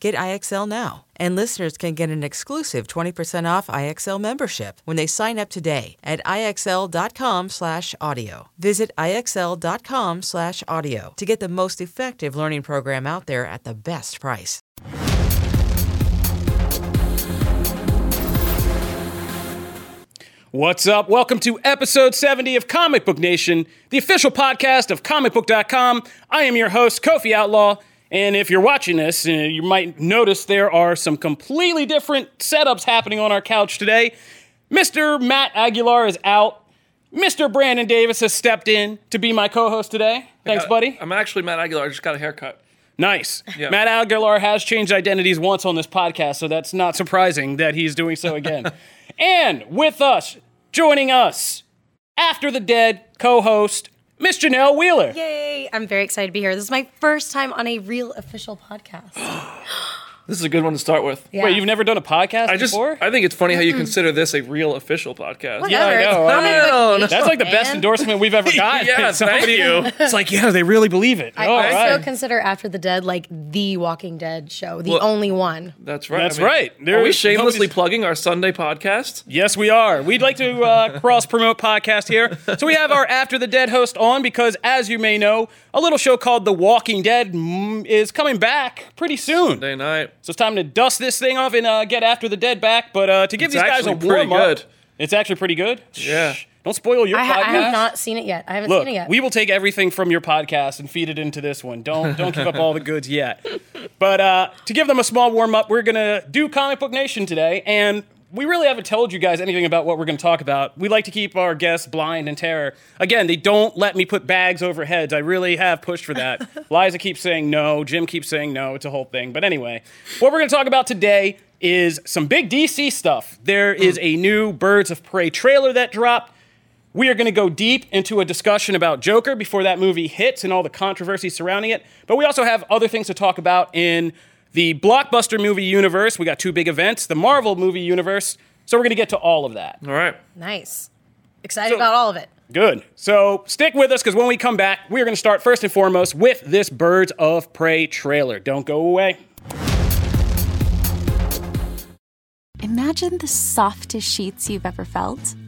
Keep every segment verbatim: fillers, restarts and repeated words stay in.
Get I X L now, and listeners can get an exclusive twenty percent off I X L membership when they sign up today at IXL.com slash audio. Visit IXL.com slash audio to get the most effective learning program out there at the best price. What's up? Welcome to episode seventy of Comic Book Nation, the official podcast of comic book dot com. I am your host, Kofi Outlaw. And if you're watching this, you might notice there are some completely different setups happening on our couch today. Mister Matt Aguilar is out. Mister Brandon Davis has stepped in to be my co-host today. Thanks, yeah, buddy. I'm actually Matt Aguilar. I just got a haircut. Nice. Yeah. Matt Aguilar has changed identities once on this podcast, so that's not surprising that he's doing so again. And with us, joining us, After the Dead co-host, Miss Janelle Wheeler. Yay! I'm very excited to be here. This is my first time on a real official podcast. This is a good one to start with. Yeah. Wait, you've never done a podcast I before? Just, I think it's funny how you consider this a real official podcast. Whatever. Yeah, I know. I mean, no, that's like the best man. endorsement we've ever gotten. Yeah, thank you. It's like, yeah, they really believe it. I All also right. consider After the Dead like the Walking Dead show, the well, only one. That's right. That's I mean, right. There are we shamelessly plugging our Sunday podcast? Yes, we are. We'd like to uh, cross-promote podcast here. So we have our After the Dead host on because, as you may know, a little show called The Walking Dead is coming back pretty soon. Sunday night. So it's time to dust this thing off and uh, get After the Dead back. But uh, to give it's these guys a warm up, good. it's actually pretty good. Yeah. Don't spoil your I ha- podcast. I have not seen it yet. I haven't Look, seen it yet. We will take everything from your podcast and feed it into this one. Don't don't give up all the goods yet. But uh, to give them a small warm up, we're going to do Comic Book Nation today. And we really haven't told you guys anything about what we're going to talk about. We like to keep our guests blind in terror. Again, they don't let me put bags over heads. I really have pushed for that. Liza keeps saying no. Jim keeps saying no. It's a whole thing. But anyway, what we're going to talk about today is some big D C stuff. There is a new Birds of Prey trailer that dropped. We are going to go deep into a discussion about Joker before that movie hits and all the controversy surrounding it. But we also have other things to talk about in the blockbuster movie universe. We got two big events, the Marvel movie universe. So we're going to get to all of that. All right. Nice. Excited so, about all of it. Good. So stick with us because when we come back, we're going to start first and foremost with this Birds of Prey trailer. Don't go away. Imagine the softest sheets you've ever felt.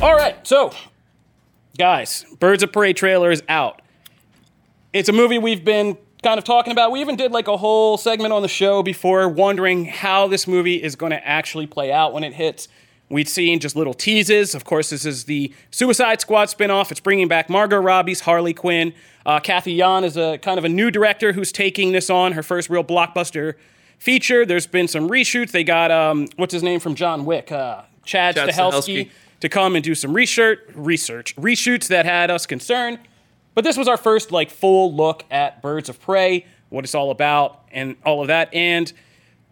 All right, so, guys, Birds of Prey trailer is out. It's a movie we've been kind of talking about. We even did like a whole segment on the show before wondering how this movie is going to actually play out when it hits. We'd seen just little teases. Of course, this is the Suicide Squad spinoff. It's bringing back Margot Robbie's Harley Quinn. Uh, Kathy Yan is a kind of a new director who's taking this on, her first real blockbuster feature. There's been some reshoots. They got, um, what's his name from John Wick? Uh, Chad, Chad Stahelski. Stahelski. to come and do some research, research, reshoots that had us concerned. But this was our first like full look at Birds of Prey, what it's all about, and all of that. And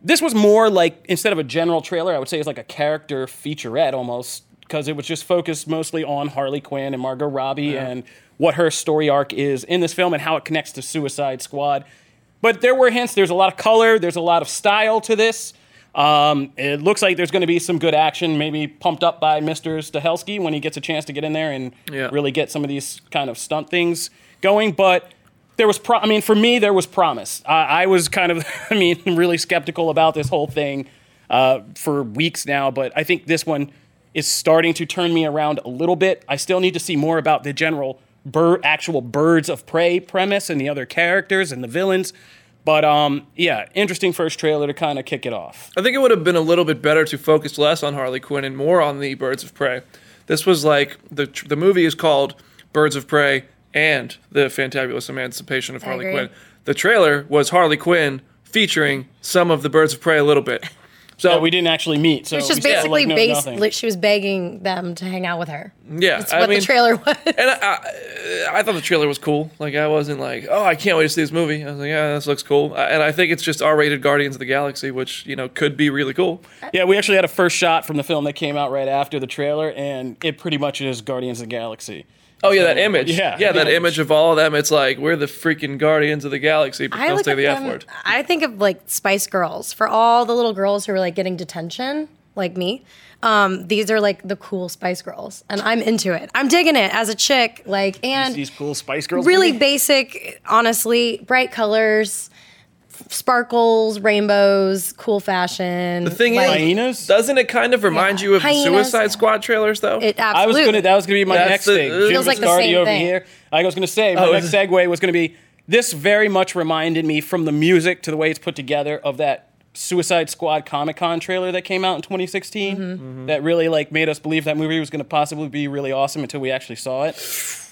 this was more like, instead of a general trailer, I would say it's like a character featurette almost, because it was just focused mostly on Harley Quinn and Margot Robbie yeah. and what her story arc is in this film and how it connects to Suicide Squad. But there were hints. There's a lot of color. There's a lot of style to this. Um, it looks like there's going to be some good action, maybe pumped up by Mister Stahelski when he gets a chance to get in there and yeah. really get some of these kind of stunt things going. But there was, pro- I mean, for me, there was promise. Uh, I was kind of, I mean, really skeptical about this whole thing uh, for weeks now, but I think this one is starting to turn me around a little bit. I still need to see more about the general bird, actual Birds of Prey premise and the other characters and the villains. But, um, yeah, interesting first trailer to kind of kick it off. I think it would have been a little bit better to focus less on Harley Quinn and more on the Birds of Prey. This was like, the the movie is called Birds of Prey and the Fantabulous Emancipation of Harley Quinn. The trailer was Harley Quinn featuring some of the Birds of Prey a little bit. So yeah, we didn't actually meet. So it was just basically like, based, like, she was begging them to hang out with her. Yeah. That's what I mean, the trailer was. And I, I, I thought the trailer was cool. Like, I wasn't like, oh, I can't wait to see this movie. I was like, yeah, this looks cool. And I think it's just R-rated Guardians of the Galaxy, which, you know, could be really cool. Yeah, we actually had a first shot from the film that came out right after the trailer, and it pretty much is Guardians of the Galaxy. Oh, yeah, that image. Yeah, yeah that image. image of all of them. It's like, we're the freaking Guardians of the Galaxy, but don't say the F word. I think of, like, Spice Girls. For all the little girls who are, like, getting detention, like me, um, these are, like, the cool Spice Girls. And I'm into it. I'm digging it as a chick. Like, and these cool Spice Girls. Really basic, honestly, bright colors, sparkles, rainbows, cool fashion. The thing like, is, hyenas? Doesn't it kind of remind yeah. you of hyenas, the Suicide yeah. Squad trailers, though? It absolutely. I was gonna, that was going to be my That's next the, thing. It feels like the same over thing. Here. I was going to say, my oh, next segue was going to be, this very much reminded me, from the music to the way it's put together, of that Suicide Squad Comic-Con trailer that came out in twenty sixteen mm-hmm. Mm-hmm. that really like made us believe that movie was going to possibly be really awesome until we actually saw it.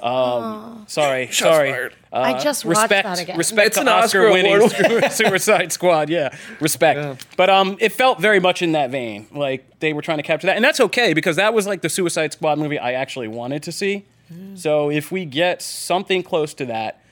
Um, sorry, Shots sorry. Uh, I just watched respect, that again. Respect to Oscar-winning Oscar Suicide Squad, yeah. Respect. Yeah. But um, it felt very much in that vein. Like, they were trying to capture that. And that's okay, because that was like the Suicide Squad movie I actually wanted to see. Mm. So if we get something close to that,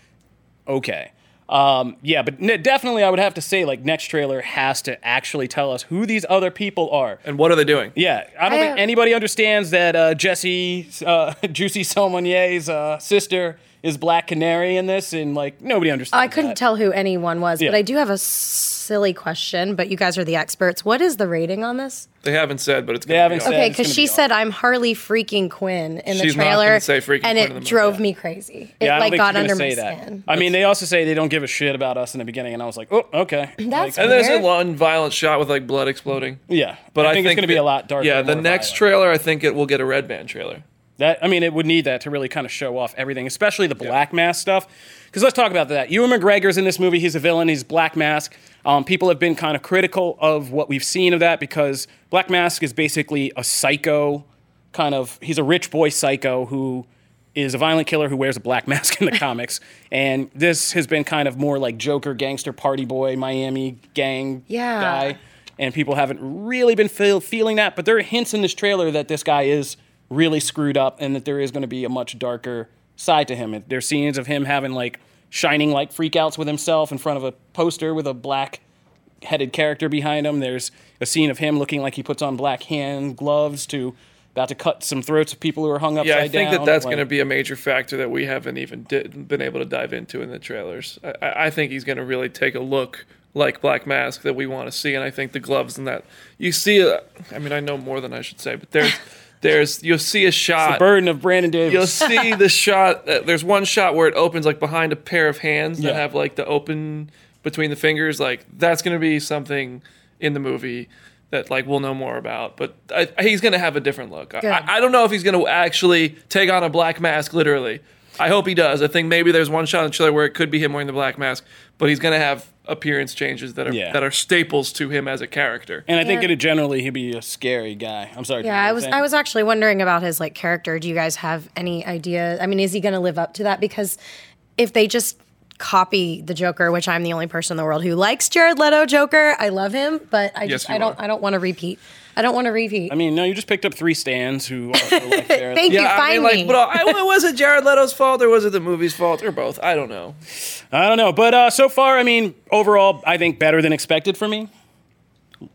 okay. Um, yeah, but n- definitely I would have to say, like, next trailer has to actually tell us who these other people are. And what are they doing? Yeah, I don't I, think anybody understands that uh, Jesse, uh, Juicy Saumonier's uh, sister is Black Canary in this, and, like, nobody understands I couldn't that. tell who anyone was, yeah. but I do have a silly question, but you guys are the experts. What is the rating on this? They haven't said, but it's going to be said, okay, because she be said, I'm Harley freaking Quinn in the She's trailer, say freaking and Quinn it drove yeah. me crazy. It, yeah, I don't like, think got under my skin. I mean, they also say they don't give a shit about us in the beginning, and I was like, oh, okay. That's like, weird. And there's a long, violent shot with, like, blood exploding. Yeah, but I think, I think it's going to be a lot darker. Yeah, the next violent. trailer, I think it will get a red band trailer. That I mean, it would need that to really kind of show off everything, especially the Black yeah. Mask stuff. Because let's talk about that. Ewan McGregor's in this movie. He's a villain. He's Black Mask. Um, people have been kind of critical of what we've seen of that because Black Mask is basically a psycho kind of... He's a rich boy psycho who is a violent killer who wears a black mask in the comics. And this has been kind of more like Joker, gangster, party boy, Miami gang yeah. guy. And people haven't really been feel- feeling that. But there are hints in this trailer that this guy is... really screwed up, and that there is going to be a much darker side to him. There's scenes of him having like shining light freakouts with himself in front of a poster with a black-headed character behind him. There's a scene of him looking like he puts on black hand gloves to about to cut some throats of people who are hung upside down. Yeah, I think down. that that's like, going to be a major factor that we haven't even did, been able to dive into in the trailers. I, I think he's going to really take a look like Black Mask that we want to see, and I think the gloves and that you see. Uh, I mean, I know more than I should say, but there's. There's, you'll see a shot. It's the burden of Brandon Davis. You'll see the shot. Uh, there's one shot where it opens like behind a pair of hands yeah. that have like the open between the fingers. Like that's going to be something in the movie that like we'll know more about. But I, he's going to have a different look. I, I don't know if he's going to actually take on a black mask literally. I hope he does. I think maybe there's one shot in the trailer where it could be him wearing the black mask, but he's going to have appearance changes that are yeah. that are staples to him as a character. And I yeah. think it generally he'd be a scary guy. I'm sorry. Yeah, I was I was actually wondering about his like character. Do you guys have any idea? I mean, is he going to live up to that? Because if they just copy the Joker, which I'm the only person in the world who likes Jared Leto Joker, I love him, but I yes, just I don't are. I don't want to repeat. I don't want to repeat. I mean, no, you just picked up three stands who also like Jared Leto. Thank yeah, you, I find mean, like, me. But I, I, was it Jared Leto's fault or was it the movie's fault or both? I don't know. I don't know. But uh, so far, I mean, overall, I think better than expected for me.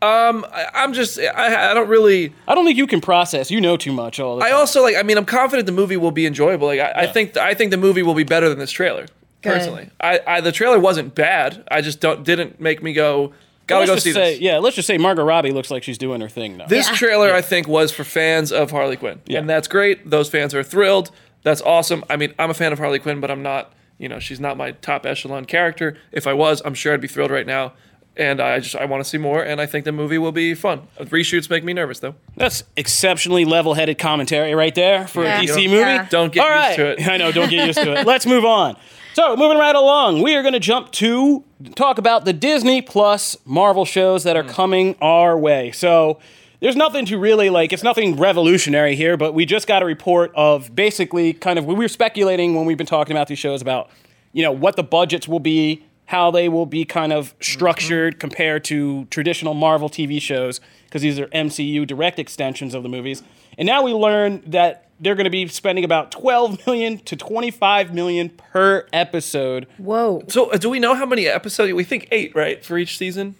Um, I, I'm just, I, I don't really... I don't think you can process. You know too much all the time. I also, like, I mean, I'm confident the movie will be enjoyable. Like, I, yeah. I think th- I think the movie will be better than this trailer, Good. personally. I, I the trailer wasn't bad. I just don't didn't make me go... Gotta go see say, this. Yeah, let's just say Margot Robbie looks like she's doing her thing now. This yeah. trailer, yeah. I think, was for fans of Harley Quinn. Yeah. And that's great. Those fans are thrilled. That's awesome. I mean, I'm a fan of Harley Quinn, but I'm not, you know, she's not my top echelon character. If I was, I'm sure I'd be thrilled right now. And I just I want to see more, and I think the movie will be fun. Reshoots make me nervous, though. That's exceptionally level-headed commentary right there for yeah. a D C movie. Yeah. Don't get All used right. to it. I know, don't get used to it. Let's move on. So, moving right along, we are going to jump to talk about the Disney Plus Marvel shows that are mm. coming our way. So, there's nothing to really, like, it's nothing revolutionary here, but we just got a report of basically kind of, we were speculating when we've been talking about these shows about, you know, what the budgets will be, how they will be kind of structured mm-hmm. compared to traditional Marvel T V shows, because these are M C U direct extensions of the movies. And now we learn that they're going to be spending about twelve million dollars to twenty-five million dollars per episode. Whoa. So uh, do we know how many episodes? We think eight, right, for each season?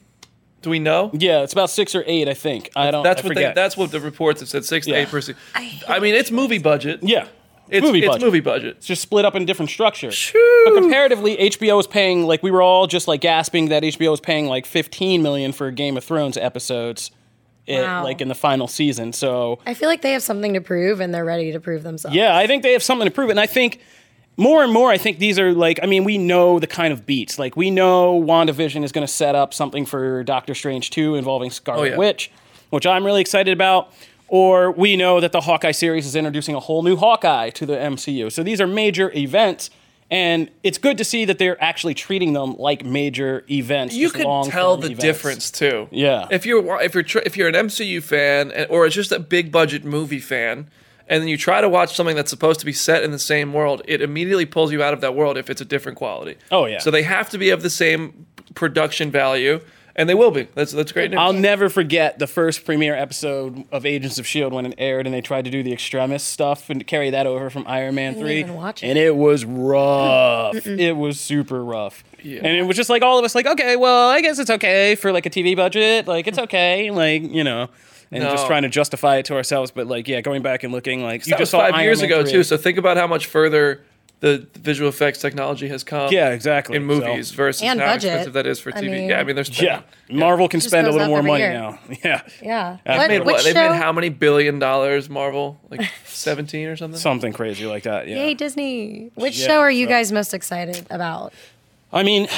Do we know? Yeah, it's about six or eight, I think. I don't That's I what they, That's what the reports have said, six yeah. to eight per season. I, I mean, it's movie budget. Yeah. It's movie, it's budget. movie budget. It's just split up in different structures. Shoo. But comparatively, H B O is paying, like, we were all just, like, gasping that H B O was paying, like, fifteen million dollars for Game of Thrones episodes, wow. it, like, in the final season, so... I feel like they have something to prove, and they're ready to prove themselves. Yeah, I think they have something to prove, and I think... More and more, I think these are like, I mean, we know the kind of beats. Like, we know WandaVision is going to set up something for Doctor Strange two involving Scarlet oh, yeah. Witch, which I'm really excited about. Or we know that the Hawkeye series is introducing a whole new Hawkeye to the M C U. So these are major events, and it's good to see that they're actually treating them like major events. You can tell the events. difference too. Yeah. If you're if you're if you're an M C U fan, or just a big budget movie fan, and then you try to watch something that's supposed to be set in the same world, it immediately pulls you out of that world if it's a different quality. Oh, yeah. So they have to be of the same production value, and they will be. That's that's great news. I'll never forget the first premiere episode of Agents of S H I E L D when it aired, and they tried to do the Extremis stuff and carry that over from Iron Man three. I didn't even watch it. And it was rough. It was super rough. Yeah. And it was just like all of us like, okay, well, I guess it's okay for like a T V budget. Like, it's okay. Like, you know. And no. just trying to justify it to ourselves, but like, yeah, going back and looking like you just saw five Iron years Man ago three. Too. So think about how much further the visual effects technology has come. Yeah, exactly. In movies so. versus and how budget. expensive that is for T V. I mean, yeah, I mean, there's yeah. yeah. Marvel can spend a little more money year. now. Yeah, yeah. Uh, what, made, what, they've made how many billion dollars? Marvel, like seventeen or something. Something crazy like that. Yeah. Yay, Disney! Which yeah, show are you so. guys most excited about? I mean,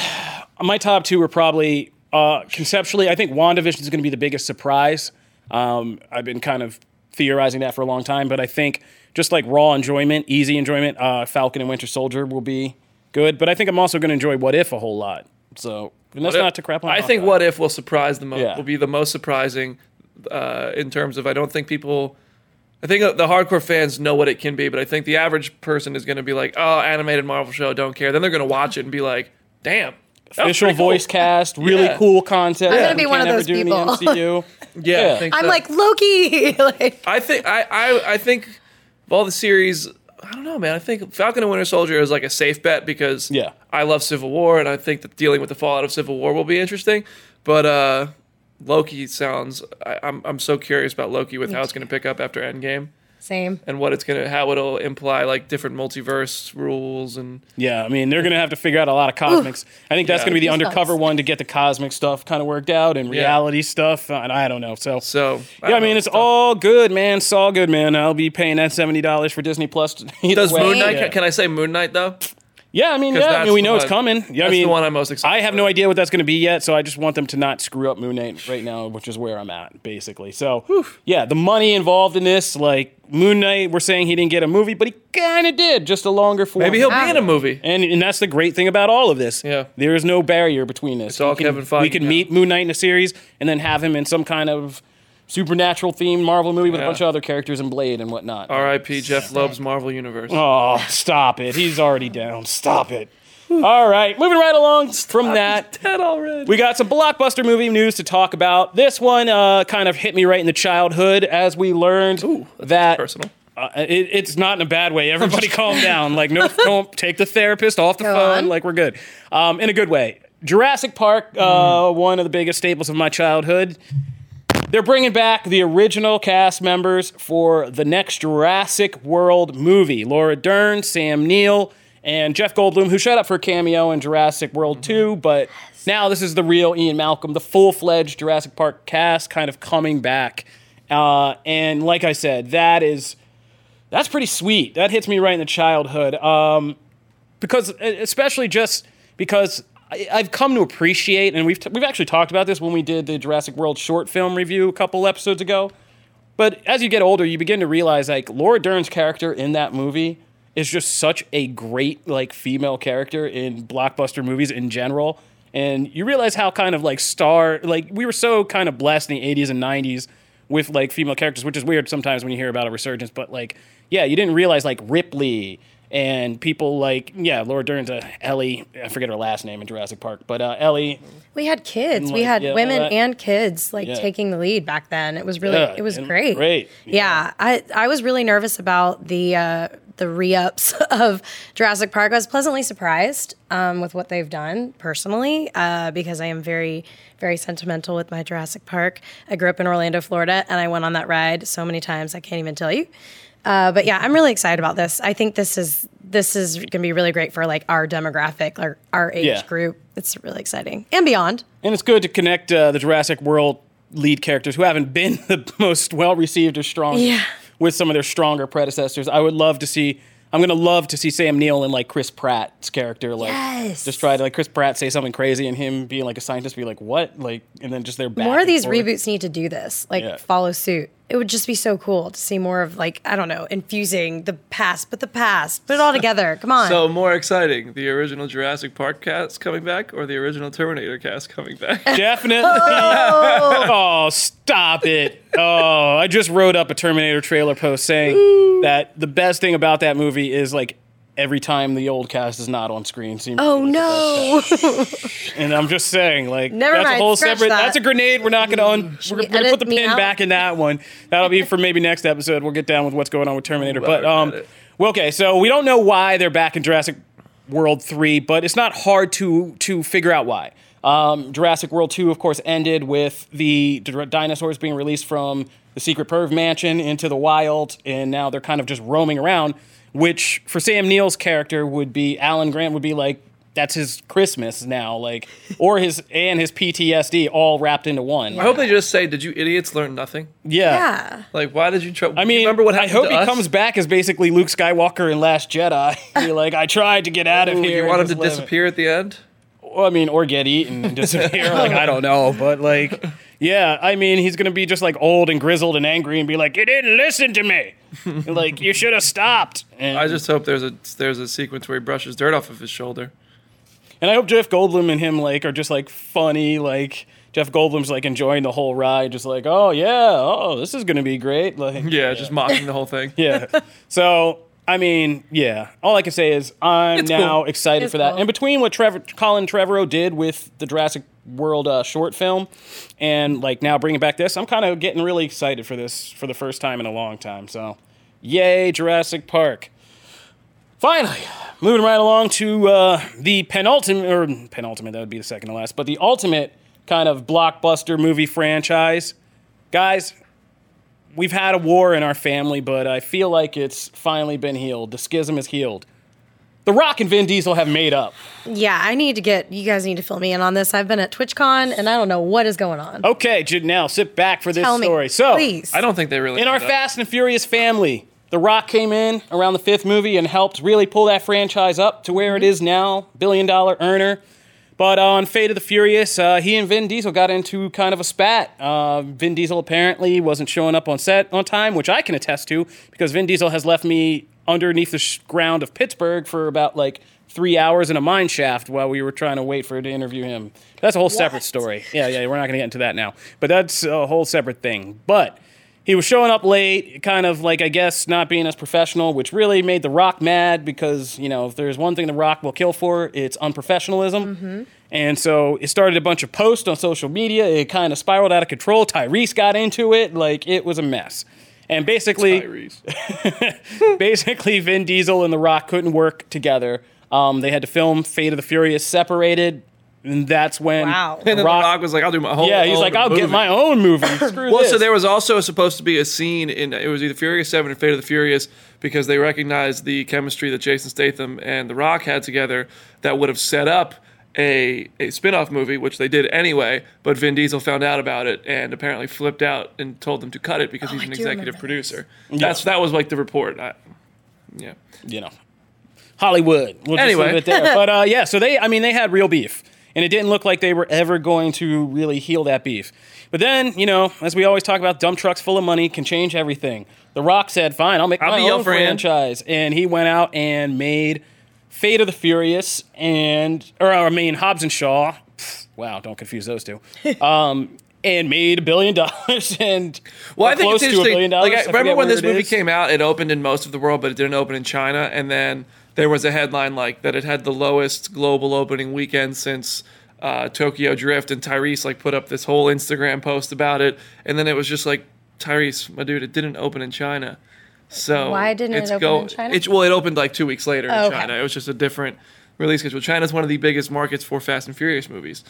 my top two are probably uh, conceptually. I think WandaVision is going to be the biggest surprise. Um, I've been kind of theorizing that for a long time, but I think just like raw enjoyment, easy enjoyment, uh, Falcon and Winter Soldier will be good. But I think I'm also going to enjoy What If a whole lot. So and that's if, not to crap on. I think What If will surprise the most. Yeah. Will be the most surprising uh, in terms of I don't think people. I think the hardcore fans know what it can be, but I think the average person is going to be like, "Oh, animated Marvel show, don't care." Then they're going to watch it and be like, "Damn." Official voice cool. cast, really yeah. cool concept. I'm gonna be one of those people. yeah, yeah. I think I'm so. like Loki. like. I think I, I I think of all the series. I don't know, man. I think Falcon and Winter Soldier is like a safe bet because yeah. I love Civil War, and I think that dealing with the fallout of Civil War will be interesting. But uh, Loki sounds. I, I'm I'm so curious about Loki with Me how it's gonna pick up after Endgame. Same. And what it's going to, how it'll imply like different multiverse rules and. Yeah, I mean, they're going to have to figure out a lot of cosmics. Ooh. I think that's yeah. going to be the undercover one to get the cosmic stuff kind of worked out and reality yeah. stuff. And I don't know. So, so I yeah, I mean, know. it's all good, man. It's all good, man. I'll be paying that seventy dollars for Disney Plus. Does way. Moon Knight, yeah. can I say Moon Knight though? Yeah, I mean, yeah, I mean, we know it's coming. Yeah, that's I mean, the one I'm most excited. I have about. no idea what that's going to be yet, so I just want them to not screw up Moon Knight right now, which is where I'm at, basically. So, Whew. yeah, the money involved in this, like Moon Knight, we're saying he didn't get a movie, but he kind of did, just a longer form. Maybe he'll ah. be in a movie, and and that's the great thing about all of this. Yeah, there is no barrier between this. It's all Kevin Feige. We can yeah. meet Moon Knight in a series, and then have him in some kind of supernatural themed Marvel movie with yeah. a bunch of other characters in Blade and whatnot. R I P Jeff Loeb's Marvel Universe. Oh, stop it. He's already down. Stop it. All right, moving right along stop, from that. He's dead already. We got some blockbuster movie news to talk about. This one uh, kind of hit me right in the childhood as we learned Ooh, that's that personal. Uh, it, it's not in a bad way. Everybody calm down. Like, no, don't take the therapist off the Go phone. On. Like, we're good. Um, in a good way. Jurassic Park, uh, mm. one of the biggest staples of my childhood. They're bringing back the original cast members for the next Jurassic World movie. Laura Dern, Sam Neill, and Jeff Goldblum, who showed up for a cameo in Jurassic World mm-hmm. two, but yes. now this is the real Ian Malcolm, the full-fledged Jurassic Park cast kind of coming back. Uh, and like I said, that is, that's pretty sweet. That hits me right in the childhood. Um, because especially just because I, I've come to appreciate, and we've t- we've actually talked about this when we did the Jurassic World short film review a couple episodes ago. But as you get older, you begin to realize, like, Laura Dern's character in that movie is just such a great, like, female character in blockbuster movies in general. And you realize how kind of, like, star... Like, we were so kind of blessed in the eighties and nineties with, like, female characters, which is weird sometimes when you hear about a resurgence. But, like, yeah, you didn't realize, like, Ripley and people like... Yeah, Laura Dern's a Ellie... I forget her last name in Jurassic Park, but uh, Ellie... We had kids. And, like, we had yeah, women and kids, like, yeah. taking the lead back then. It was really... Yeah, it was great. Great. Yeah. yeah. I, I was really nervous about the... Uh, the re-ups of Jurassic Park. I was pleasantly surprised um, with what they've done, personally, uh, because I am very, very sentimental with my Jurassic Park. I grew up in Orlando, Florida, and I went on that ride so many times, I can't even tell you. Uh, but yeah, I'm really excited about this. I think this is this is going to be really great for, like, our demographic, our, our age yeah. group. It's really exciting. And beyond. And it's good to connect uh, the Jurassic World lead characters who haven't been the most well-received or strong. Yeah. With some of their stronger predecessors. I would love to see, I'm going to love to see Sam Neill and, like, Chris Pratt's character. Like, yes. Just try to, like, Chris Pratt say something crazy and him being, like, a scientist, be like, what? Like, and then just their back. More of these forth. Reboots need to do this, like, yeah. follow suit. It would just be so cool to see more of, like, I don't know, infusing the past, but the past. Put it all together. Come on. So more exciting, the original Jurassic Park cast coming back or the original Terminator cast coming back? Definitely. oh. oh, stop it. Oh, I just wrote up a Terminator trailer post saying Ooh. that the best thing about that movie is, like, every time the old cast is not on screen. Seems oh, like no. And I'm just saying, like, Never that's mind, a whole separate, that. that's a grenade. We're not going to, un- we're going to put the pin out? back in that one. That'll be for maybe next episode. We'll get down with what's going on with Terminator. Ooh, but, um, well, okay, so we don't know why they're back in Jurassic World three, but it's not hard to, to figure out why. Um, Jurassic World two, of course, ended with the d- dinosaurs being released from the secret perv mansion into the wild, and now they're kind of just roaming around. Which, for Sam Neill's character, would be, Alan Grant would be like, that's his Christmas now, like, or his, and his P T S D all wrapped into one. Yeah. I hope they just say, did you idiots learn nothing? Yeah. yeah. Like, why did you try? I mean, remember what happened I hope to he us? comes back as basically Luke Skywalker in Last Jedi. Be like, I tried to get out of Ooh, here. You want him to disappear it. at the end? Well, I mean, or get eaten and disappear. Like, I don't know, but, like... Yeah, I mean, he's going to be just, like, old and grizzled and angry and be like, you didn't listen to me. Like, you should have stopped. And I just hope there's a there's a sequence where he brushes dirt off of his shoulder. And I hope Jeff Goldblum and him, like, are just, like, funny. Like, Jeff Goldblum's, like, enjoying the whole ride. Just like, oh, yeah, oh, this is going to be great. Like, yeah, yeah, just mocking the whole thing. Yeah. So, I mean, yeah. All I can say is I'm it's now cool. excited it's for that. Cool. And between what Trevor, Colin Trevorrow did with the Jurassic World uh, short film and, like, now bringing back this, I'm kind of getting really excited for this for the first time in a long time. So, yay, Jurassic Park. Finally, moving right along to uh, the penultimate, or penultimate, that would be the second to last, but the ultimate kind of blockbuster movie franchise. Guys, we've had a war in our family, but I feel like it's finally been healed. The schism is healed. The Rock and Vin Diesel have made up. Yeah, I need to get, you guys need to fill me in on this. I've been at TwitchCon, and I don't know what is going on. Okay, Janelle, sit back for this Tell story. Me, so, please. I don't think they really... In our up. Fast and Furious family, The Rock came in around the fifth movie and helped really pull that franchise up to where mm-hmm. it is now, billion-dollar earner. But on Fate of the Furious, uh, he and Vin Diesel got into kind of a spat. Uh, Vin Diesel apparently wasn't showing up on set on time, which I can attest to, because Vin Diesel has left me underneath the sh- ground of Pittsburgh for about, like, three hours in a mine shaft while we were trying to wait for to interview him. That's a whole what? separate story. Yeah, yeah, we're not going to get into that now. But that's a whole separate thing. But he was showing up late, kind of, like, I guess, not being as professional, which really made The Rock mad because, you know, if there's one thing The Rock will kill for, it's unprofessionalism. Mm-hmm. And so it started a bunch of posts on social media. It kind of spiraled out of control. Tyrese got into it. Like, it was a mess. And basically, Tyrese. basically, Vin Diesel and The Rock couldn't work together. Um, they had to film Fate of the Furious separated. And that's when wow. and then Rock, the Rock was like, I'll do my whole Yeah, he's like, I'll movie. get my own movie. Screw well, this. So there was also supposed to be a scene in, it was either Furious seven or Fate of the Furious, because they recognized the chemistry that Jason Statham and The Rock had together that would have set up a, a spin-off movie, which they did anyway, but Vin Diesel found out about it and apparently flipped out and told them to cut it because oh, he's an executive producer. Yeah. That's That was like the report. I, yeah. You know. Hollywood. We'll just anyway. leave it there. But uh, yeah, so they, I mean, they had real beef. And it didn't look like they were ever going to really heal that beef. But then, you know, as we always talk about, dump trucks full of money can change everything. The Rock said, fine, I'll make I'll my own franchise. And he went out and made Fate of the Furious and, or I mean, Hobbs and Shaw. Pfft, wow, don't confuse those two. Um, and made a billion dollars and well, I think close it's to a billion dollars. Like, I, I remember when this movie is. came out, it opened in most of the world, but it didn't open in China. And then there was a headline like that it had the lowest global opening weekend since uh, Tokyo Drift, and Tyrese like put up this whole Instagram post about it, and then it was just like, Tyrese, my dude, it didn't open in China. So why didn't it's it open go- in China? It, well, it opened like two weeks later oh, in China. Okay. It was just a different release schedule. China's one of the biggest markets for Fast and Furious movies,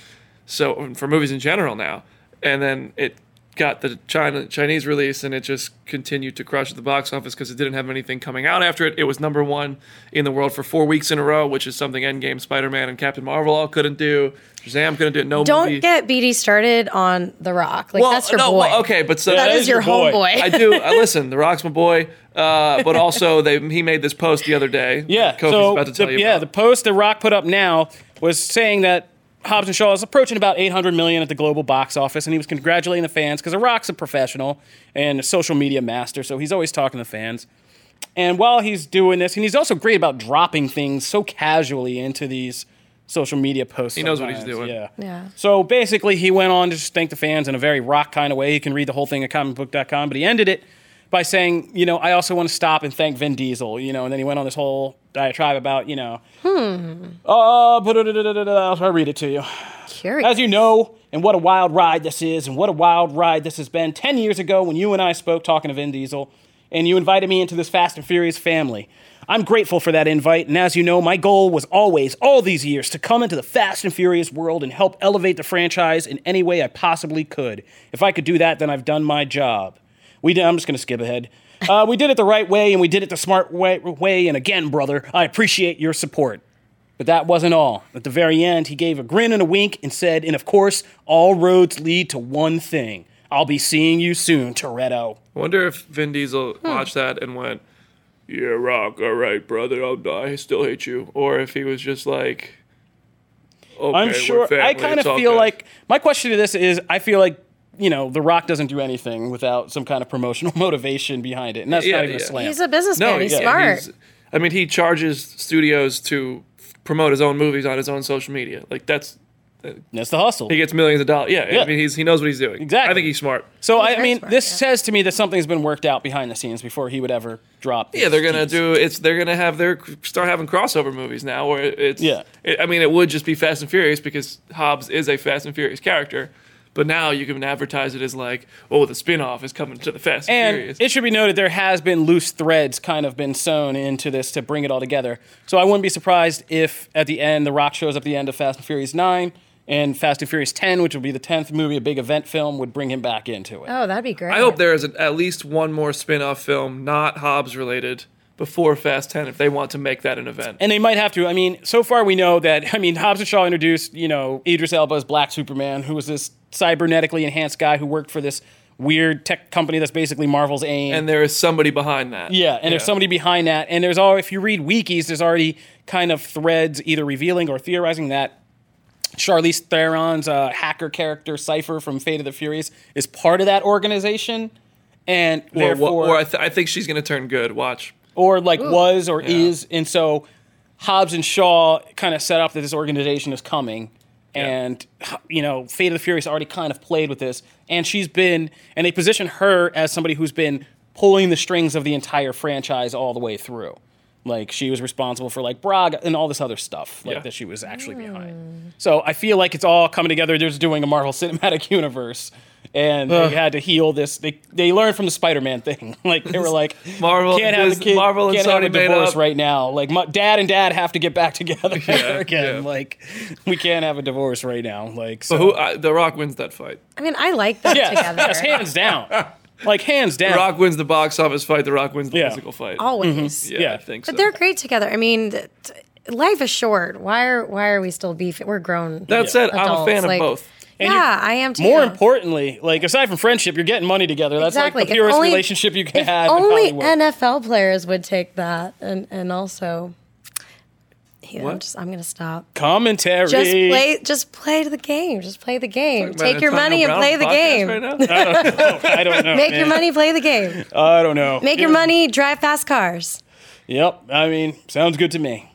so for movies in general now. And then it got the China Chinese release, and it just continued to crush the box office because it didn't have anything coming out after it. It was number one in the world for four weeks in a row, which is something Endgame, Spider-Man, and Captain Marvel all couldn't do. Shazam couldn't do it. No Don't movie. get B D started on The Rock. Like, well, that's your no, boy. Well, okay, but so that, that is, is your homeboy. Boy. I do. I listen, The Rock's my boy. Uh, but also, they he made this post the other day. Yeah, Kofi's so about to tell the, you. About. Yeah, the post The Rock put up now was saying that Hobbs and Shaw is approaching about eight hundred million dollars at the global box office, and he was congratulating the fans because The Rock's a professional and a social media master, so he's always talking to fans. And while he's doing this, and he's also great about dropping things so casually into these social media posts. He knows sometimes. What he's doing. Yeah. yeah. So basically, he went on to just thank the fans in a very Rock kind of way. You can read the whole thing at comic book dot com, but he ended it by saying, you know, I also want to stop and thank Vin Diesel, you know, and then he went on this whole diatribe about, you know, hmm. Oh, uh, I'll read it to you. Curious. As you know, and what a wild ride this is, and what a wild ride this has been ten years ago when you and I spoke talking to Vin Diesel, and you invited me into this Fast and Furious family. I'm grateful for that invite, and as you know, my goal was always, all these years, to come into the Fast and Furious world and help elevate the franchise in any way I possibly could. If I could do that, then I've done my job. We did, I'm just going to skip ahead. Uh, we did it the right way, and we did it the smart way, way. And again, brother, I appreciate your support. But that wasn't all. At the very end, he gave a grin and a wink and said, and of course, all roads lead to one thing. I'll be seeing you soon, Toretto. I wonder if Vin Diesel hmm. watched that and went, yeah, Rock, all right, brother, I'll, I still hate you. Or if he was just like, okay, I'm sure. I kind of feel good. Like, my question to this is, I feel like, you know, The Rock doesn't do anything without some kind of promotional motivation behind it. And that's yeah, not even yeah. a slam. He's a businessman. No, he's yeah, smart. He's, I mean, he charges studios to f- promote his own movies on his own social media. Like, that's... Uh, that's the hustle. He gets millions of dollars. Yeah, yeah. I mean, he's, he knows what he's doing. Exactly. I think he's smart. So, he's I mean, smart, this yeah. says to me that something's been worked out behind the scenes before he would ever drop. Yeah, they're going to do... It's They're going to have their... Start having crossover movies now where it's... Yeah. It, I mean, it would just be Fast and Furious because Hobbs is a Fast and Furious character. But now you can advertise it as like, oh, the spinoff is coming to the Fast and Furious. And it should be noted there has been loose threads kind of been sewn into this to bring it all together. So I wouldn't be surprised if at the end The Rock shows up at the end of Fast and Furious nine and Fast and Furious ten, which will be the tenth movie, a big event film, would bring him back into it. Oh, that'd be great. I hope there is an, at least one more spinoff film, not Hobbs related, before Fast ten if they want to make that an event. And they might have to. I mean, so far we know that, I mean, Hobbs and Shaw introduced, you know, Idris Elba's Black Superman, who was this cybernetically enhanced guy who worked for this weird tech company that's basically Marvel's AIM. And there is somebody behind that. Yeah, and yeah. there's somebody behind that. And there's all, if you read wikis, there's already kind of threads either revealing or theorizing that Charlize Theron's uh, hacker character, Cypher from Fate of the Furious, is part of that organization. And or, therefore... Or I, th- I think she's going to turn good. Watch. Or like Ooh. was or yeah. is. And so Hobbs and Shaw kind of set up that this organization is coming. Yeah. And, you know, Fate of the Furious already kind of played with this. And she's been, and they position her as somebody who's been pulling the strings of the entire franchise all the way through. Like, she was responsible for, like, Braga and all this other stuff like yeah. that she was actually mm. behind. So I feel like it's all coming together. They're just doing a Marvel Cinematic Universe. And Ugh. they had to heal this. They they learned from the Spider-Man thing. Like, they were like, Marvel can't have a kid, Marvel and can't Sony have a divorce right now. Like, my, dad and dad have to get back together yeah, again. Yeah. Like, we can't have a divorce right now. Like, so. But who, I, The Rock wins that fight. I mean, I like that yeah, together. Yes, hands down. Like, hands down. The Rock wins the box office fight. The Rock wins the yeah. physical fight. Always. Mm-hmm. Yeah, yeah, I think so. But they're great together. I mean, t- life is short. Why are why are we still beefing? We're grown That said, adults. I'm a fan like, of both. And yeah, I am too. More importantly, like, aside from friendship, you're getting money together. That's exactly. like the purest only, relationship you can have. Only N F L players would take that. And, and also, He, I'm, just, I'm gonna stop. Commentary. Just play. Just play the game. Just play the game. Take your money and play the game. Right now? I don't know. I don't know. Make man. your money, play the game. I don't know. Make Dude. your money, drive fast cars. Yep. I mean, sounds good to me.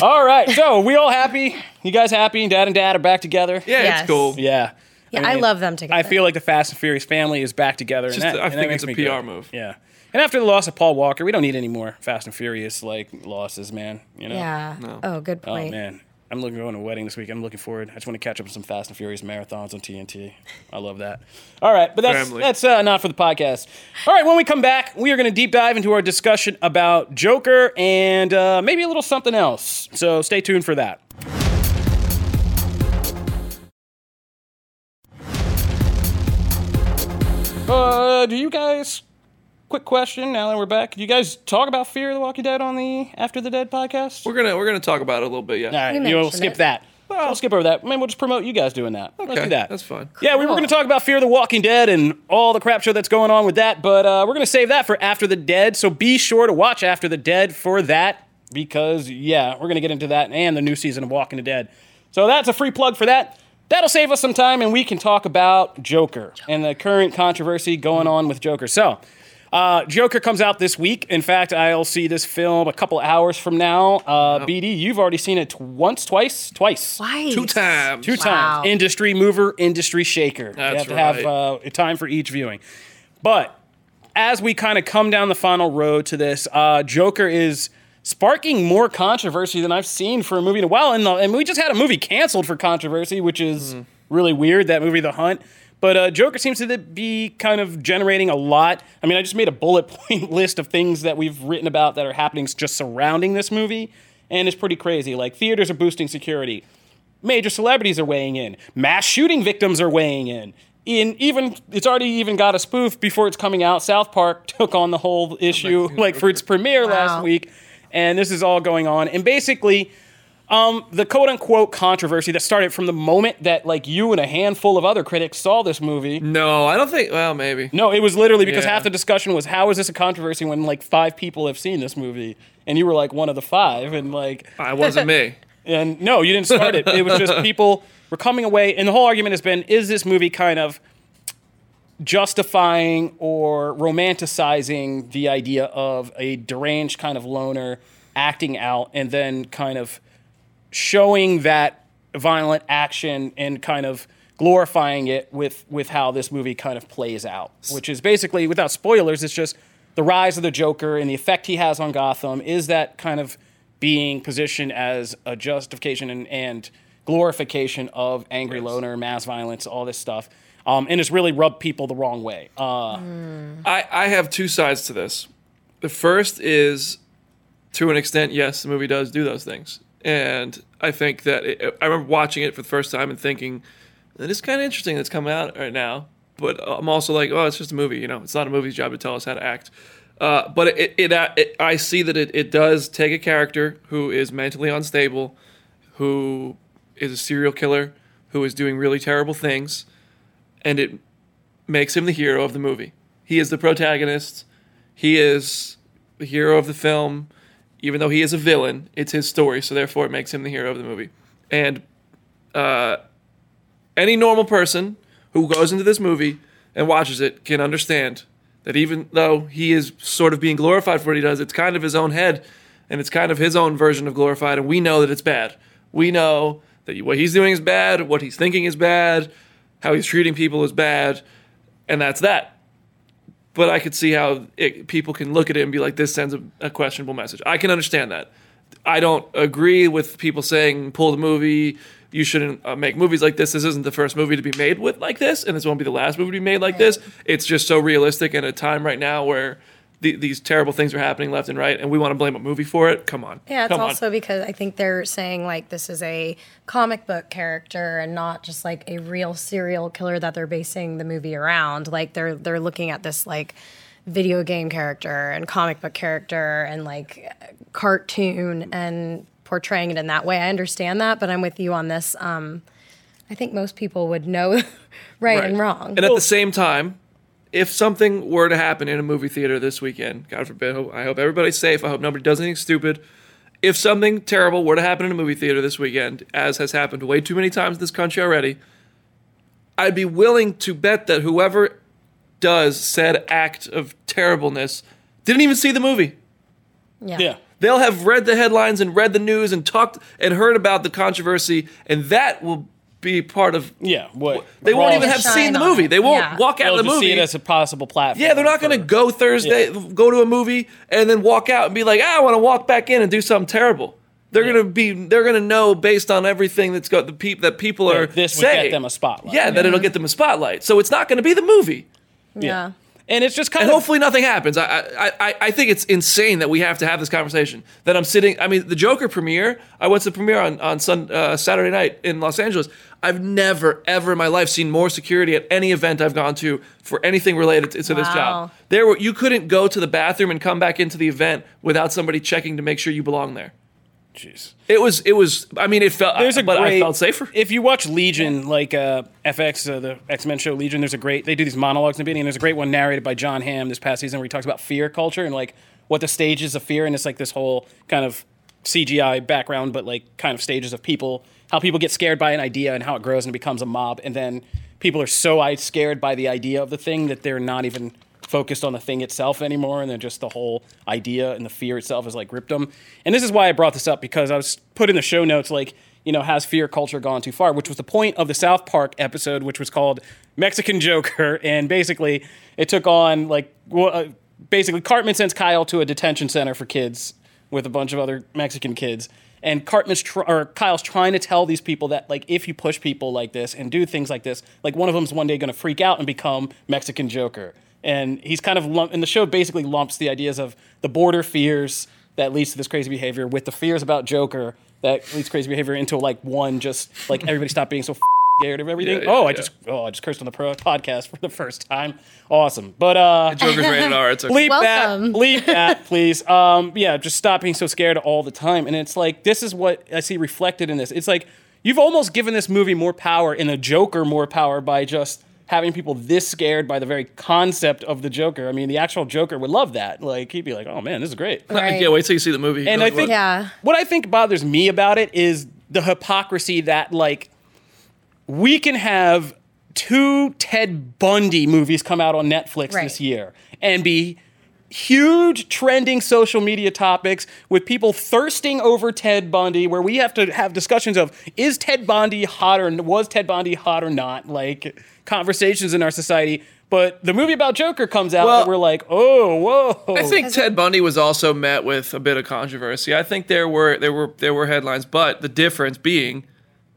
All right. So we all happy. You guys happy? Dad and Dad are back together. Yeah, yes. It's cool. Yeah. Yeah, I, mean, I love them together. I feel like the Fast and Furious family is back together. Just, and that, I and think that it's a P R good. move. Yeah. And after the loss of Paul Walker, we don't need any more Fast and Furious like losses, man. You know? Yeah. No. Oh, good point. Oh man, I'm looking going to a wedding this week. I'm looking forward. I just want to catch up on some Fast and Furious marathons on T N T. I love that. All right, but that's Family. that's uh, not for the podcast. All right, when we come back, we are going to deep dive into our discussion about Joker and uh, maybe a little something else. So stay tuned for that. Uh, do you guys? Quick question. Now that we're back, can you guys talk about Fear of the Walking Dead on the After the Dead podcast? We're gonna we're gonna talk about it a little bit, yeah. All right, you'll skip it. that. Well, so I'll skip over that. Maybe we'll just promote you guys doing that. Okay, let's do that. That's fine. Cool. Yeah, we were gonna talk about Fear of the Walking Dead and all the crap show that's going on with that, but uh, we're gonna save that for After the Dead. So be sure to watch After the Dead for that, because yeah, we're gonna get into that and the new season of Walking the Dead. So that's a free plug for that. That'll save us some time, and we can talk about Joker, Joker. and the current controversy going on with Joker. So. Uh, Joker comes out this week. In fact, I'll see this film a couple hours from now. Uh, oh. B D, you've already seen it once, twice, twice, twice. two times, two wow. times. Industry mover, industry shaker. That's you have to right. have uh, time for each viewing. But as we kind of come down the final road to this, uh, Joker is sparking more controversy than I've seen for a movie in a while. And, the, and we just had a movie canceled for controversy, which is mm. really weird. That movie, The Hunt. But uh, Joker seems to be kind of generating a lot. I mean, I just made a bullet point list of things that we've written about that are happening just surrounding this movie, and it's pretty crazy. Like, theaters are boosting security. Major celebrities are weighing in. Mass shooting victims are weighing in. In even it's already even got a spoof before it's coming out. South Park took on the whole issue, oh like, for its premiere wow. last week, and this is all going on. And basically... Um, the quote-unquote controversy that started from the moment that, like, you and a handful of other critics saw this movie. No, I don't think... Well, maybe. No, it was literally because yeah. half the discussion was, how is this a controversy when, like, five people have seen this movie? And you were, like, one of the five, and, like... I wasn't me. And, no, you didn't start it. It was just people were coming away, and the whole argument has been, is this movie kind of justifying or romanticizing the idea of a deranged kind of loner acting out and then kind of... showing that violent action and kind of glorifying it with, with how this movie kind of plays out, which is basically, without spoilers, it's just the rise of the Joker and the effect he has on Gotham. Is that kind of being positioned as a justification and, and glorification of angry yes. loner, mass violence, all this stuff. Um, and it's really rubbed people the wrong way. Uh, mm. I, I have two sides to this. The first is, to an extent, yes, the movie does do those things. And I think that it, I remember watching it for the first time and thinking, it is kind of interesting that's coming out right now. But I'm also like, oh, it's just a movie. You know, it's not a movie's job to tell us how to act. Uh, but it, it, it, it, I see that it, it does take a character who is mentally unstable, who is a serial killer, who is doing really terrible things, and it makes him the hero of the movie. He is the protagonist. He is the hero of the film. Even though he is a villain, it's his story, so therefore it makes him the hero of the movie. And uh, any normal person who goes into this movie and watches it can understand that even though he is sort of being glorified for what he does, it's kind of his own head, and it's kind of his own version of glorified, and we know that it's bad. We know that what he's doing is bad, what he's thinking is bad, how he's treating people is bad, and that's that. But I could see how it, people can look at it and be like, this sends a, a questionable message. I can understand that. I don't agree with people saying, pull the movie, you shouldn't uh, make movies like this. This isn't the first movie to be made with like this, and this won't be the last movie to be made like this. It's just so realistic in a time right now where the, these terrible things are happening left and right, and we want to blame a movie for it? Come on. Yeah, it's Come also on. because I think they're saying, like, this is a comic book character and not just like a real serial killer that they're basing the movie around. Like they're they're looking at this like video game character and comic book character and like cartoon and portraying it in that way. I understand that, but I'm with you on this. Um, I think most people would know right, right and wrong. And at the same time, if something were to happen in a movie theater this weekend, God forbid, I hope everybody's safe. I hope nobody does anything stupid. if something terrible were to happen in a movie theater this weekend, as has happened way too many times in this country already, I'd be willing to bet that whoever does said act of terribleness didn't even see the movie. Yeah. Yeah. They'll have read the headlines and read the news and talked and heard about the controversy, and that will be part of... Yeah. What, they wrong. won't even have seen the movie. They won't yeah. walk out of the movie. They'll see it as a possible platform. Yeah, they're not going to go Thursday, yeah. go to a movie, and then walk out and be like, ah, I want to walk back in and do something terrible. They're yeah. going to be. They're going to know based on everything that's got the peop, that people yeah, are this saying. This would get them a spotlight. Yeah, yeah, that it'll get them a spotlight. So it's not going to be the movie. Yeah. yeah. And it's just kind and of... And hopefully nothing happens. I, I I think it's insane that we have to have this conversation. That I'm sitting... I mean, the Joker premiere, I went to the premiere on, on sun, uh, Saturday night in Los Angeles. I've never, ever in my life seen more security at any event I've gone to for anything related to, to wow. this job. There were You couldn't go to the bathroom and come back into the event without somebody checking to make sure you belong there. Jeez. It was, it was, I mean, it felt, there's a but great, I felt safer. If you watch Legion, like uh, F X, uh, the X-Men show Legion, there's a great, they do these monologues in the beginning, and there's a great one narrated by John Hamm this past season where he talks about fear culture and like what the stages of fear, and it's like this whole kind of C G I background, but like kind of stages of people, how people get scared by an idea and how it grows and becomes a mob. And then people are so scared by the idea of the thing that they're not even focused on the thing itself anymore, and then just the whole idea and the fear itself is like ripped them. And this is why I brought this up, because I was put in the show notes like, you know, has fear culture gone too far, which was the point of the South Park episode, which was called Mexican Joker. And basically it took on like, well, uh, basically Cartman sends Kyle to a detention center for kids with a bunch of other Mexican kids, and Cartman's tr- or Kyle's trying to tell these people that like if you push people like this and do things like this, like one of them's one day going to freak out and become Mexican Joker. And he's kind of lump, and the show basically lumps the ideas of the border fears that leads to this crazy behavior with the fears about Joker that leads to crazy behavior into like one, just like everybody stop being so scared of everything. Yeah, yeah, oh, yeah. I just oh I just cursed on the pro- podcast for the first time. Awesome, but uh, Joker's rated R. It's okay. Bleep Welcome. that, bleep that, please. Um, yeah, just stop being so scared all the time. And it's like this is what I see reflected in this. It's like you've almost given this movie more power and the Joker more power by just having people this scared by the very concept of the Joker. I mean, the actual Joker would love that. Like, he'd be like, oh, man, this is great. Right. Yeah, wait till you see the movie. And like, I think yeah. what I think bothers me about it is the hypocrisy that, like, we can have two Ted Bundy movies come out on Netflix right. this year and be huge trending social media topics with people thirsting over Ted Bundy, where we have to have discussions of, is Ted Bundy hot or was Ted Bundy hot or not? Like, conversations in our society, but the movie about Joker comes out, well, and we're like, oh, whoa. I think Ted Bundy was also met with a bit of controversy. I think there were there were there were headlines, but the difference being,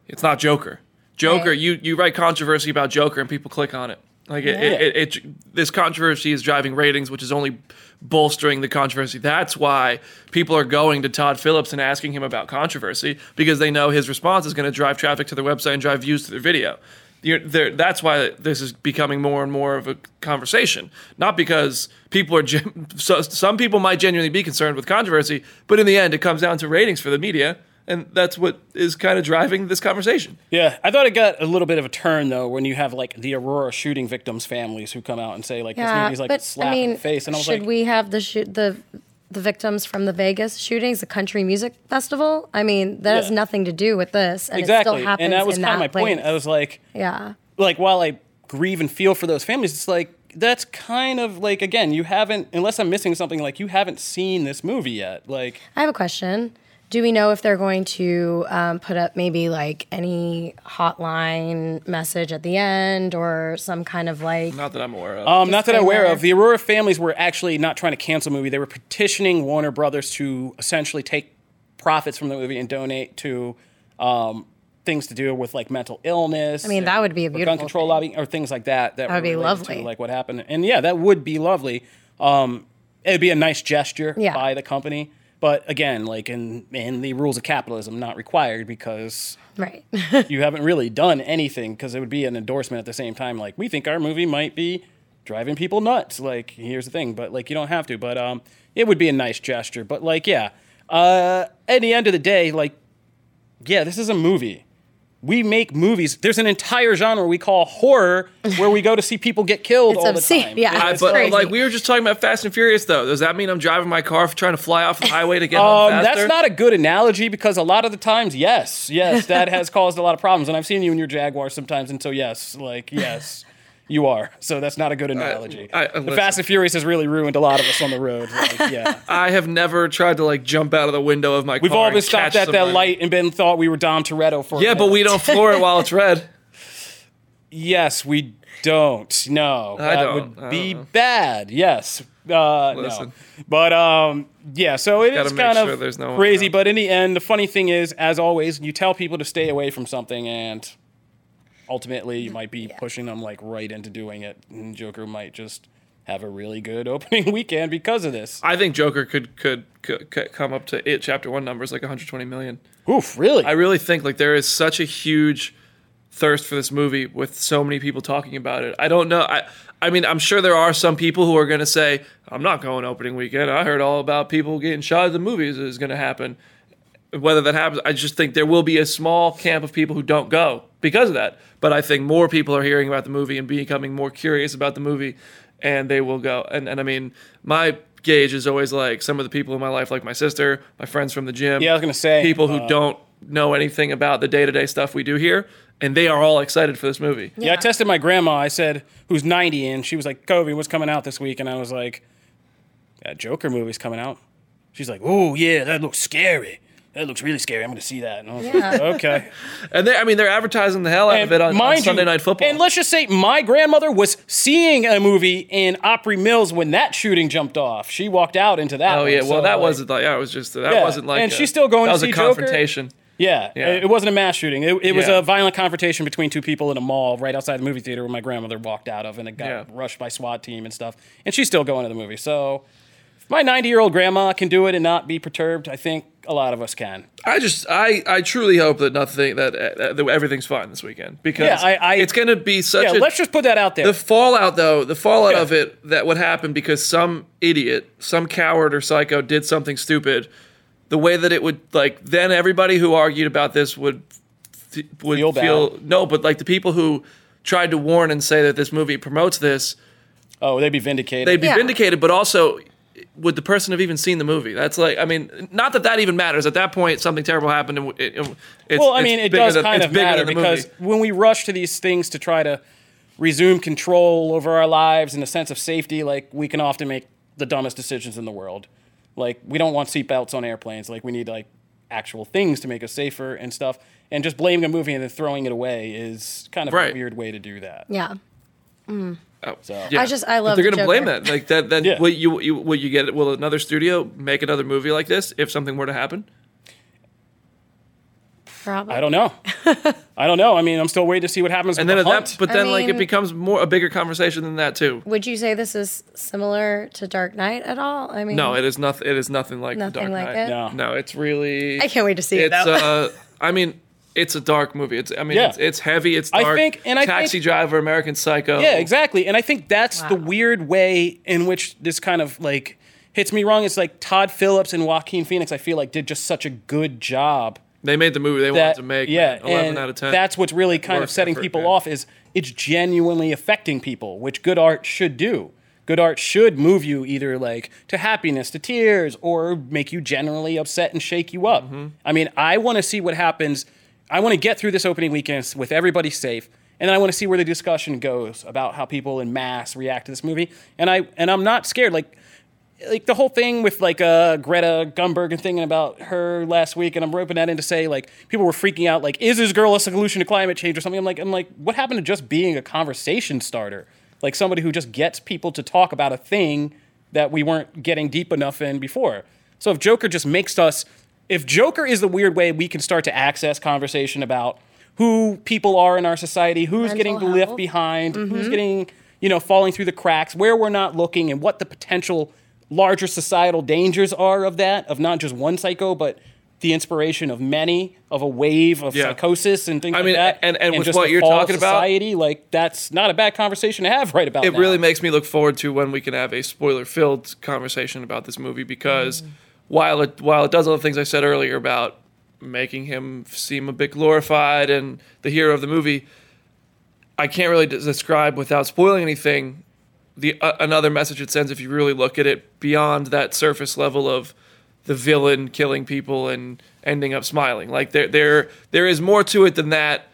it's not Joker. Joker, right. you you write controversy about Joker, and people click on it. Like it, yeah. it, it, it, it, this controversy is driving ratings, which is only bolstering the controversy. That's why people are going to Todd Phillips and asking him about controversy, because they know his response is going to drive traffic to their website and drive views to their video. You're, that's why this is becoming more and more of a conversation. Not because people are... Gen- so, some people might genuinely be concerned with controversy, but in the end, it comes down to ratings for the media, and that's what is kind of driving this conversation. Yeah, I thought it got a little bit of a turn, though, when you have, like, the Aurora shooting victims' families who come out and say, like, yeah, this movie's, like, but, a slap I mean, in the face. And I was should like, we have the sh- the... the victims from the Vegas shootings, the country music festival. I mean, that yeah. has nothing to do with this. And exactly. It still happens. And that was kind of my place. point. I was like, yeah, like while I grieve and feel for those families, it's like, that's kind of like, again, you haven't, unless I'm missing something, like you haven't seen this movie yet. Like, I have a question. Do we know if they're going to um, put up maybe like any hotline message at the end or some kind of like... Not that I'm aware of. Um, not that I'm aware of. The Aurora families were actually not trying to cancel the movie. They were petitioning Warner Brothers to essentially take profits from the movie and donate to um, things to do with like mental illness. I mean, that would be a beautiful gun control thing. Lobby or things like that. That, that would be lovely. To, like what happened. And yeah, that would be lovely. Um, it'd be a nice gesture yeah. by the company. But again, like in, in the rules of capitalism, not required because right. you haven't really done anything, because it would be an endorsement at the same time. Like, we think our movie might be driving people nuts. Like, here's the thing, but like, you don't have to. But um, it would be a nice gesture. But like, yeah, uh, at the end of the day, like, yeah, this is a movie. We make movies. There's an entire genre we call horror where we go to see people get killed all obscene. the time. Yeah, I, but crazy. Like we were just talking about Fast and Furious, though. Does that mean I'm driving my car for trying to fly off the highway to get um, home faster? That's not a good analogy because a lot of the times, yes, yes, that has caused a lot of problems. And I've seen you in your Jaguar sometimes, and so yes, like yes, you are. So that's not a good analogy. I, I, the Fast and Furious has really ruined a lot of us on the road. Like, yeah, I have never tried to like jump out of the window of my We've car. We've always stopped at somebody. that light and been thought we were Dom Toretto for. Yeah, a but we don't floor it while it's red. Yes, we don't. No, I that don't. would I be don't bad. Yes, uh, no. But um, yeah, so it Gotta is kind sure of no crazy. But in the end, the funny thing is, as always, you tell people to stay away from something and. Ultimately, you might be yeah. pushing them like right into doing it, and Joker might just have a really good opening weekend because of this. I think Joker could could, could, could come up to it. Chapter one numbers like one hundred twenty million. Oof, really? I really think like there is such a huge thirst for this movie with so many people talking about it. I don't know. I I mean, I'm sure there are some people who are going to say, "I'm not going opening weekend. I heard all about people getting shot at the movies is going to happen." Whether that happens, I just think there will be a small camp of people who don't go because of that. But I think more people are hearing about the movie and becoming more curious about the movie, and they will go. And, and I mean, my gauge is always like some of the people in my life, like my sister, my friends from the gym. Yeah, I was going to say. People who uh, don't know anything about the day-to-day stuff we do here, and they are all excited for this movie. Yeah, yeah I tested my grandma, I said, who's ninety, and she was like, Kofi, what's coming out this week? And I was like, that Joker movie's coming out. She's like, oh, yeah, that looks scary. That looks really scary. I'm going to see that. And I was yeah. like, okay. And they, I mean, they're advertising the hell out and of it on, on Sunday you, Night Football. And let's just say my grandmother was seeing a movie in Opry Mills when that shooting jumped off. She walked out into that. Oh, one. yeah. Well, so, that like, wasn't like, yeah, it was just, that yeah. wasn't like, and a, she's still going to see Joker. That was a confrontation. Yeah, yeah. It, it wasn't a mass shooting. It, it yeah. was a violent confrontation between two people in a mall right outside the movie theater where my grandmother walked out of and it got yeah. rushed by SWAT team and stuff. And she's still going to the movie. So if my ninety-year-old grandma can do it and not be perturbed, I think. A lot of us can. I just, I, I truly hope that nothing, that, uh, that everything's fine this weekend because yeah, I, I, it's going to be such. Yeah, a, let's just put that out there. The fallout, though, the fallout yeah. of it that would happen because some idiot, some coward or psycho did something stupid. The way that it would, like, then everybody who argued about this would th- would feel, feel no, but like the people who tried to warn and say that this movie promotes this. Oh, they'd be vindicated. They'd be yeah. vindicated, but also. Would the person have even seen the movie? That's like, I mean, not that that even matters. At that point, something terrible happened. And it, it, it's, well, I mean, it does than, kind of matter because movie. When we rush to these things to try to resume control over our lives and a sense of safety, like we can often make the dumbest decisions in the world. Like we don't want seatbelts on airplanes. Like we need like actual things to make us safer and stuff. And just blaming a movie and then throwing it away is kind of right. a weird way to do that. Yeah. Mm. Oh, so. yeah. I just I love. But they're going to blame that. Like that. Then yeah. will you, you will you get? Will another studio make another movie like this if something were to happen? Probably. I don't know. I don't know. I mean, I'm still waiting to see what happens. And with then the that, but I then mean, like it becomes more a bigger conversation than that too. Would you say this is similar to Dark Knight at all? I mean, no, it is nothing. It is nothing like nothing Dark like Knight. It? No, no, it's really. I can't wait to see it's, it though. uh, I mean. It's a dark movie. It's I mean, yeah. it's, it's heavy, it's dark. I think, and I Taxi think, Driver, American Psycho. Yeah, exactly. And I think that's wow. the weird way in which this kind of, like, hits me wrong. It's like Todd Phillips and Joaquin Phoenix, I feel like, did just such a good job. They made the movie they that, wanted to make. Yeah, eleven out of ten. That's what's really kind Worst of setting effort, people yeah. off is it's genuinely affecting people, which good art should do. Good art should move you either like to happiness, to tears, or make you generally upset and shake you up. Mm-hmm. I mean, I want to see what happens... I want to get through this opening weekend with everybody safe, and then I want to see where the discussion goes about how people in mass react to this movie. And I and I'm not scared. Like, like the whole thing with like uh, Greta Thunberg and thinking about her last week, and I'm roping that in to say like people were freaking out. Like, is this girl a solution to climate change or something? I'm like, I'm like, what happened to just being a conversation starter? Like somebody who just gets people to talk about a thing that we weren't getting deep enough in before. So if Joker just makes us. If Joker is the weird way we can start to access conversation about who people are in our society, who's Mental getting health. left behind, mm-hmm. who's getting, you know, falling through the cracks, where we're not looking, and what the potential larger societal dangers are of that, of not just one psycho, but the inspiration of many, of a wave of yeah. psychosis and things I mean, like that. And, and, and with what you're talking society, about, like that's not a bad conversation to have right about it now. It really makes me look forward to when we can have a spoiler-filled conversation about this movie because... Mm. While it while it does all the things I said earlier about making him seem a bit glorified and the hero of the movie. I can't really describe without spoiling anything the uh, another message it sends if you really look at it beyond that surface level of the villain killing people and ending up smiling. Like there there there is more to it than that.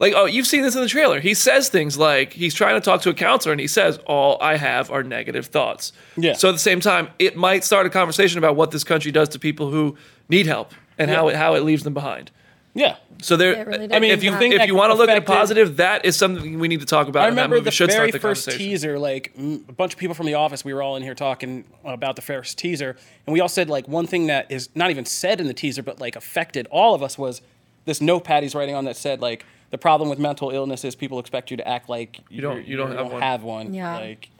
Like, oh, you've seen this in the trailer. He says things like he's trying to talk to a counselor and he says, all I have are negative thoughts. Yeah. So at the same time, it might start a conversation about what this country does to people who need help and yeah. how it how it leaves them behind. Yeah. So there. Yeah, really I mean, if you think if you want to look at it positive, that is something we need to talk about. I remember and that movie the should very start the first teaser. Like a bunch of people from the office, we were all in here talking about the first teaser, and we all said like one thing that is not even said in the teaser, but like affected all of us was this notepad he's writing on that said like the problem with mental illness is people expect you to act like you don't you don't, you have, don't one. have one. Yeah. Like,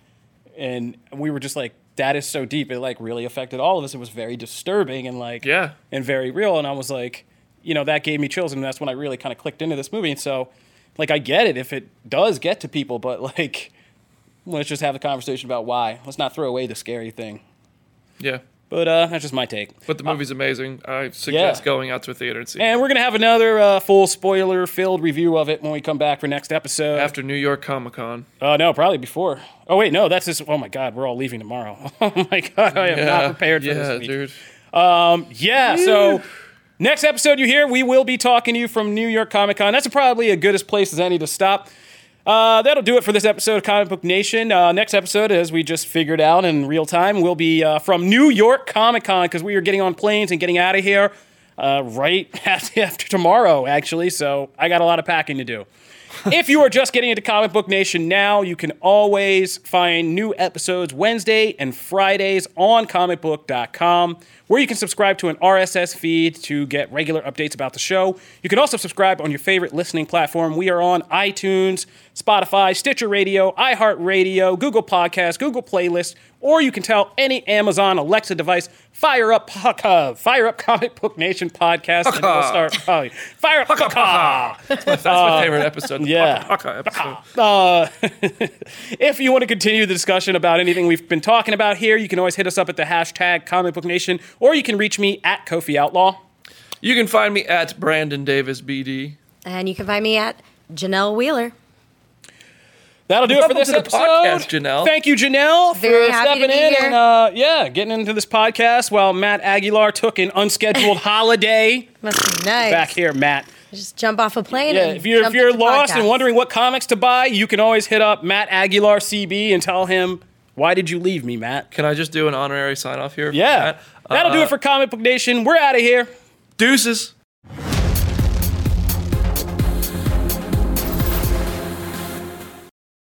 and we were just like, that is so deep. It like really affected all of us. It was very disturbing and like yeah. and very real. And I was like. You know, that gave me chills, and that's when I really kind of clicked into this movie. And so, like, I get it if it does get to people, but, like, let's just have a conversation about why. Let's not throw away the scary thing. Yeah. But uh, that's just my take. But the movie's uh, amazing. I suggest yeah. going out to a theater and seeing it. And we're going to have another uh, full spoiler-filled review of it when we come back for next episode. After New York Comic-Con. Oh, uh, no, probably before. Oh, wait, no, that's just... Oh, my God, we're all leaving tomorrow. Oh, my God, I am yeah. not prepared for yeah, this week. Dude. Um, yeah, dude. Yeah, so... Next episode you hear, we will be talking to you from New York Comic Con. That's probably a goodest place as any to stop. Uh, that'll do it for this episode of Comic Book Nation. Uh, next episode, as we just figured out in real time, will be uh, from New York Comic Con because we are getting on planes and getting out of here uh, right after tomorrow, actually. So I got a lot of packing to do. If you are just getting into Comic Book Nation now, you can always find new episodes Wednesday and Fridays on comic book dot com, where you can subscribe to an R S S feed to get regular updates about the show. You can also subscribe on your favorite listening platform. We are on iTunes, Spotify, Stitcher Radio, iHeartRadio, Google Podcasts, Google Playlist, or you can tell any Amazon Alexa device, fire up Hawkeye, fire up Comic Book Nation podcast, Hawkeye. And we'll start probably, fire up Hawkeye. Hawkeye. That's, my, that's my favorite episode. The yeah. Hawkeye episode. Uh, if you want to continue the discussion about anything we've been talking about here, you can always hit us up at the hashtag Comic Book Nation, or you can reach me at Kofi Outlaw. You can find me at Brandon Davis B D. And you can find me at Janelle Wheeler. That'll do Welcome it for this episode. Podcast, Janelle. Thank you, Janelle, Very for stepping in here. and uh, yeah, getting into this podcast while Matt Aguilar took an unscheduled holiday. Must be nice. Back here, Matt. Just jump off a plane. Yeah, and if you're jump if you're lost podcast. and wondering what comics to buy, you can always hit up Matt Aguilar C B and tell him, why did you leave me, Matt? Can I just do an honorary sign off here? Yeah, Matt? that'll uh, do it for Comic Book Nation. We're out of here. Deuces.